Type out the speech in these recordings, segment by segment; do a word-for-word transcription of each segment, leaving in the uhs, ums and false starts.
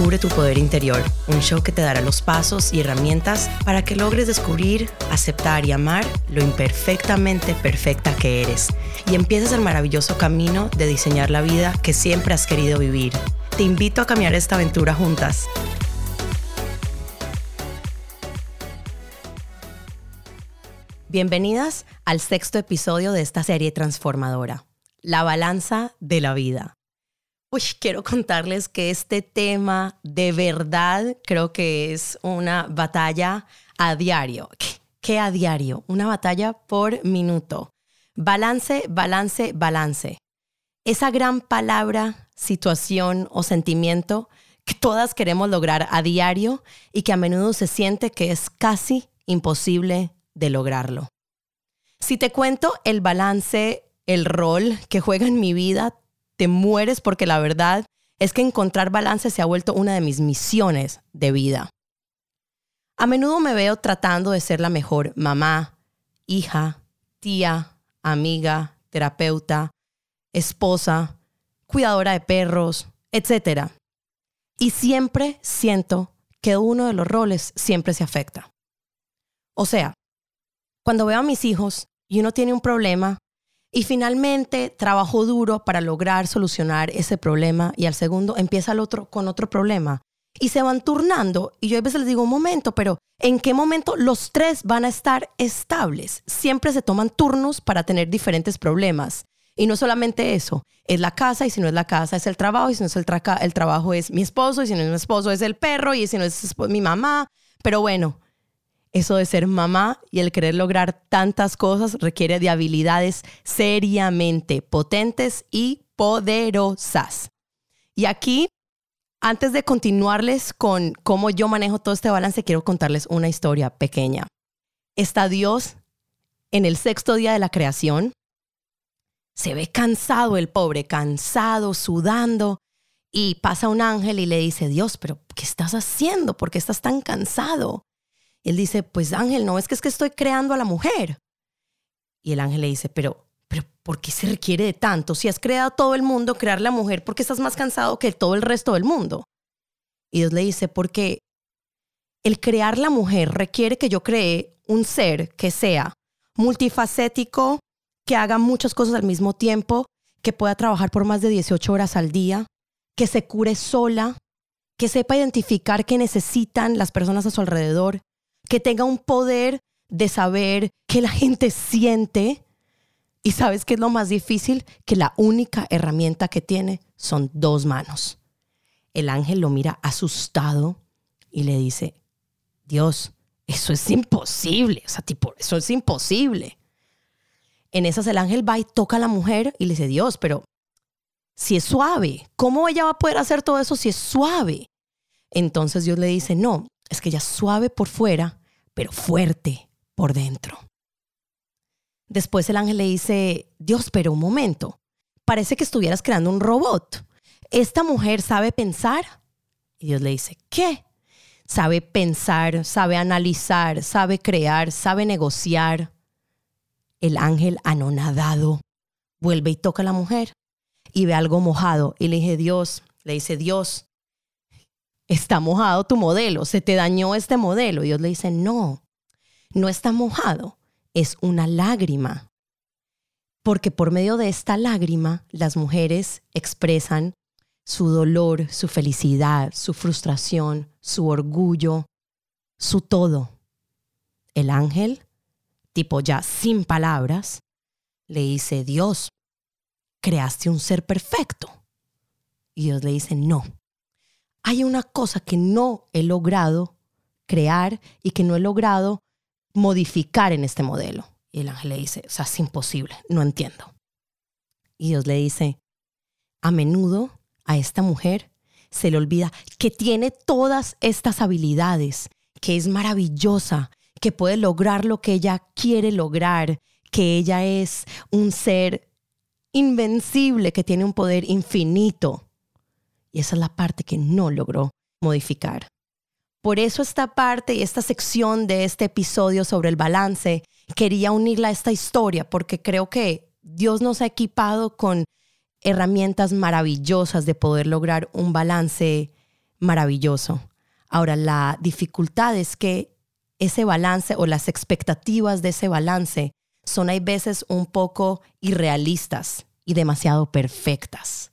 Descubre tu poder interior, un show que te dará los pasos y herramientas para que logres descubrir, aceptar y amar lo imperfectamente perfecta que eres y empieces el maravilloso camino de diseñar la vida que siempre has querido vivir. Te invito a caminar esta aventura juntas. Bienvenidas al sexto episodio de esta serie transformadora, La Balanza de la Vida. Uy, quiero contarles que este tema de verdad creo que es una batalla a diario. ¿Qué, qué a diario? Una batalla por minuto. Balance, balance, balance. Esa gran palabra, situación o sentimiento que todas queremos lograr a diario y que a menudo se siente que es casi imposible de lograrlo. Si te cuento el balance, el rol que juega en mi vida, te mueres, porque la verdad es que encontrar balance se ha vuelto una de mis misiones de vida. A menudo me veo tratando de ser la mejor mamá, hija, tía, amiga, terapeuta, esposa, cuidadora de perros, etcétera. Y siempre siento que uno de los roles siempre se afecta. O sea, cuando veo a mis hijos y uno tiene un problema, y finalmente trabajó duro para lograr solucionar ese problema y al segundo empieza el otro con otro problema. Y se van turnando y yo a veces les digo, un momento, pero ¿en qué momento los tres van a estar estables? Siempre se toman turnos para tener diferentes problemas. Y no solamente eso, es la casa y si no es la casa es el trabajo y si no es el, tra- el trabajo es mi esposo y si no es mi esposo es el perro y si no es mi mamá. Pero bueno, eso de ser mamá y el querer lograr tantas cosas requiere de habilidades seriamente potentes y poderosas. Y aquí, antes de continuarles con cómo yo manejo todo este balance, quiero contarles una historia pequeña. Está Dios en el sexto día de la creación. Se ve cansado el pobre, cansado, sudando. Y pasa un ángel y le dice, Dios, pero ¿qué estás haciendo? ¿Por qué estás tan cansado? Él dice, pues ángel, no, es que es que estoy creando a la mujer. Y el ángel le dice, pero, pero ¿por qué se requiere de tanto? Si has creado a todo el mundo, crear la mujer, ¿por qué estás más cansado que todo el resto del mundo? Y Dios le dice, porque el crear la mujer requiere que yo cree un ser que sea multifacético, que haga muchas cosas al mismo tiempo, que pueda trabajar por más de dieciocho horas al día, que se cure sola, que sepa identificar qué necesitan las personas a su alrededor, que tenga un poder de saber qué la gente siente. Y ¿sabes qué es lo más difícil? Que la única herramienta que tiene son dos manos. El ángel lo mira asustado y le dice, Dios, eso es imposible. O sea, tipo, eso es imposible. En esas el ángel va y toca a la mujer y le dice, Dios, pero si es suave, ¿cómo ella va a poder hacer todo eso si es suave? Entonces Dios le dice, no, es que ella es suave por fuera, pero fuerte por dentro. Después el ángel le dice, Dios, pero un momento, parece que estuvieras creando un robot. ¿Esta mujer sabe pensar? Y Dios le dice, ¿qué? Sabe pensar, sabe analizar, sabe crear, sabe negociar. El ángel, anonadado, vuelve y toca a la mujer y ve algo mojado. Y le dice, Dios, le dice, Dios, está mojado tu modelo, se te dañó este modelo. Y Dios le dice, no, no está mojado, es una lágrima. Porque por medio de esta lágrima, las mujeres expresan su dolor, su felicidad, su frustración, su orgullo, su todo. El ángel, tipo ya sin palabras, le dice, Dios, creaste un ser perfecto. Y Dios le dice, no. Hay una cosa que no he logrado crear y que no he logrado modificar en este modelo. Y el ángel le dice, o sea, es imposible, no entiendo. Y Dios le dice, a menudo a esta mujer se le olvida que tiene todas estas habilidades, que es maravillosa, que puede lograr lo que ella quiere lograr, que ella es un ser invencible, que tiene un poder infinito. Y esa es la parte que no logró modificar. Por eso esta parte y esta sección de este episodio sobre el balance, quería unirla a esta historia porque creo que Dios nos ha equipado con herramientas maravillosas de poder lograr un balance maravilloso. Ahora, la dificultad es que ese balance o las expectativas de ese balance son hay veces un poco irrealistas y demasiado perfectas,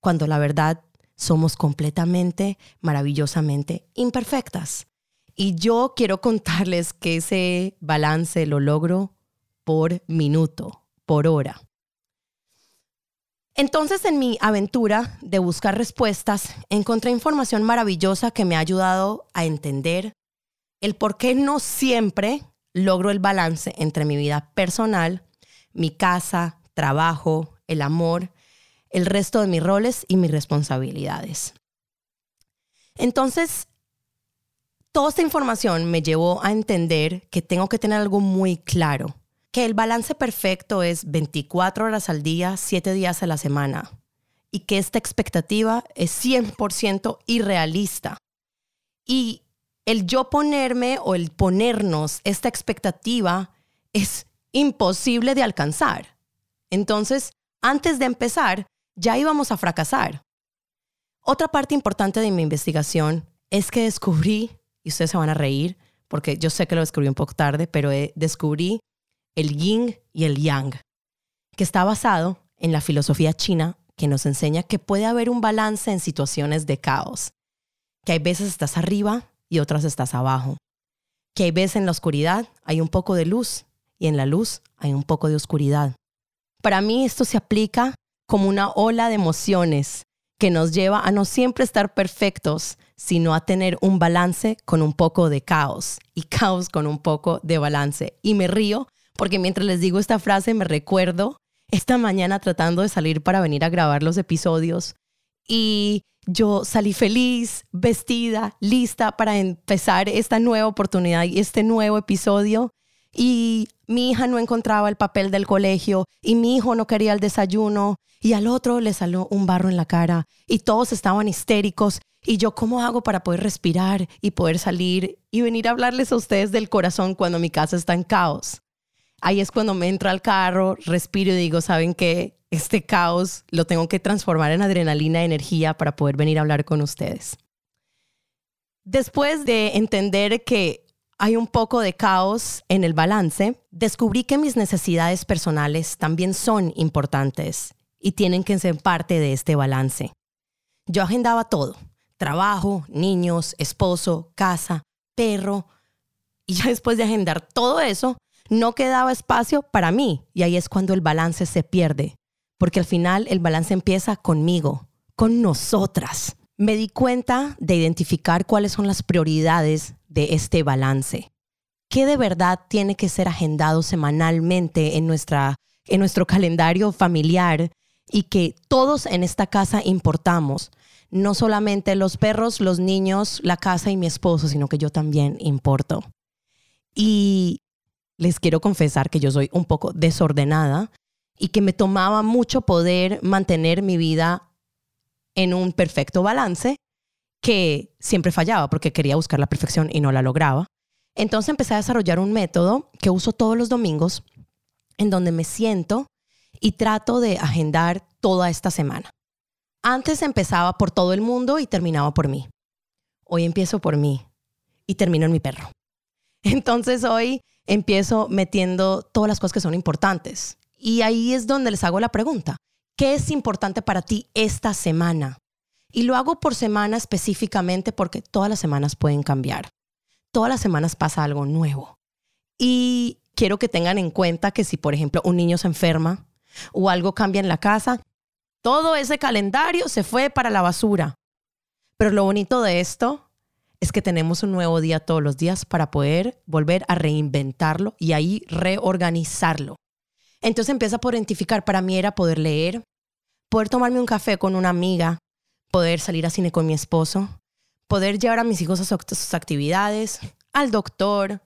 cuando la verdad somos completamente, maravillosamente imperfectas. Y yo quiero contarles que ese balance lo logro por minuto, por hora. Entonces, en mi aventura de buscar respuestas, encontré información maravillosa que me ha ayudado a entender el por qué no siempre logro el balance entre mi vida personal, mi casa, trabajo, el amor, el resto de mis roles y mis responsabilidades. Entonces, toda esta información me llevó a entender que tengo que tener algo muy claro, que el balance perfecto es veinticuatro horas al día, siete días a la semana, y que esta expectativa es cien por ciento irrealista. Y el yo ponerme o el ponernos esta expectativa es imposible de alcanzar. Entonces, antes de empezar, ya íbamos a fracasar. Otra parte importante de mi investigación es que descubrí, y ustedes se van a reír, porque yo sé que lo descubrí un poco tarde, pero descubrí el yin y el yang, que está basado en la filosofía china que nos enseña que puede haber un balance en situaciones de caos, que hay veces estás arriba y otras estás abajo, que hay veces en la oscuridad hay un poco de luz y en la luz hay un poco de oscuridad. Para mí esto se aplica como una ola de emociones que nos lleva a no siempre estar perfectos, sino a tener un balance con un poco de caos y caos con un poco de balance. Y me río porque mientras les digo esta frase me recuerdo esta mañana tratando de salir para venir a grabar los episodios y yo salí feliz, vestida, lista para empezar esta nueva oportunidad y este nuevo episodio. Y mi hija no encontraba el papel del colegio y mi hijo no quería el desayuno y al otro le salió un barro en la cara y todos estaban histéricos y yo, ¿cómo hago para poder respirar y poder salir y venir a hablarles a ustedes del corazón cuando mi casa está en caos? Ahí es cuando me entro al carro, respiro y digo, ¿saben qué? Este caos lo tengo que transformar en adrenalina y energía para poder venir a hablar con ustedes. Después de entender que hay un poco de caos en el balance, descubrí que mis necesidades personales también son importantes y tienen que ser parte de este balance. Yo agendaba todo, trabajo, niños, esposo, casa, perro, y ya después de agendar todo eso, no quedaba espacio para mí, y ahí es cuando el balance se pierde, porque al final el balance empieza conmigo, con nosotras. Me di cuenta de identificar cuáles son las prioridades de este balance. ¿Qué de verdad tiene que ser agendado semanalmente en, nuestra, en nuestro calendario familiar y que todos en esta casa importamos? No solamente los perros, los niños, la casa y mi esposo, sino que yo también importo. Y les quiero confesar que yo soy un poco desordenada y que me tomaba mucho poder mantener mi vida en un perfecto balance que siempre fallaba porque quería buscar la perfección y no la lograba. Entonces empecé a desarrollar un método que uso todos los domingos en donde me siento y trato de agendar toda esta semana. Antes empezaba por todo el mundo y terminaba por mí. Hoy empiezo por mí y termino en mi perro. Entonces hoy empiezo metiendo todas las cosas que son importantes y ahí es donde les hago la pregunta. ¿Qué es importante para ti esta semana? Y lo hago por semana específicamente porque todas las semanas pueden cambiar. Todas las semanas pasa algo nuevo. Y quiero que tengan en cuenta que si, por ejemplo, un niño se enferma o algo cambia en la casa, todo ese calendario se fue para la basura. Pero lo bonito de esto es que tenemos un nuevo día todos los días para poder volver a reinventarlo y ahí reorganizarlo. Entonces empieza por identificar, para mí era poder leer, poder tomarme un café con una amiga, poder salir a cine con mi esposo, poder llevar a mis hijos a sus actividades, al doctor,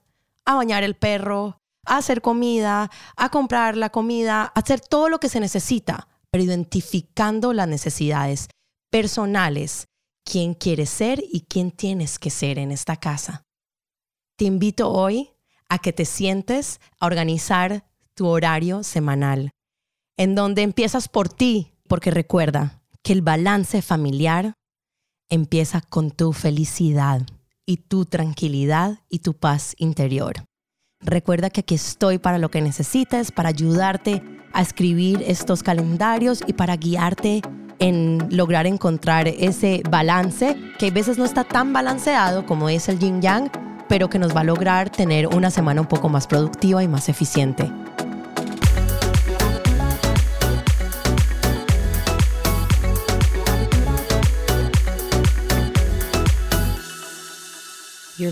a bañar el perro, a hacer comida, a comprar la comida, a hacer todo lo que se necesita, pero identificando las necesidades personales, quién quieres ser y quién tienes que ser en esta casa. Te invito hoy a que te sientes a organizar tu horario semanal, en donde empiezas por ti, porque recuerda que el balance familiar empieza con tu felicidad y tu tranquilidad y tu paz interior. Recuerda que aquí estoy para lo que necesites, para ayudarte a escribir estos calendarios y para guiarte en lograr encontrar ese balance que a veces no está tan balanceado como es el yin yang, pero que nos va a lograr tener una semana un poco más productiva y más eficiente. You're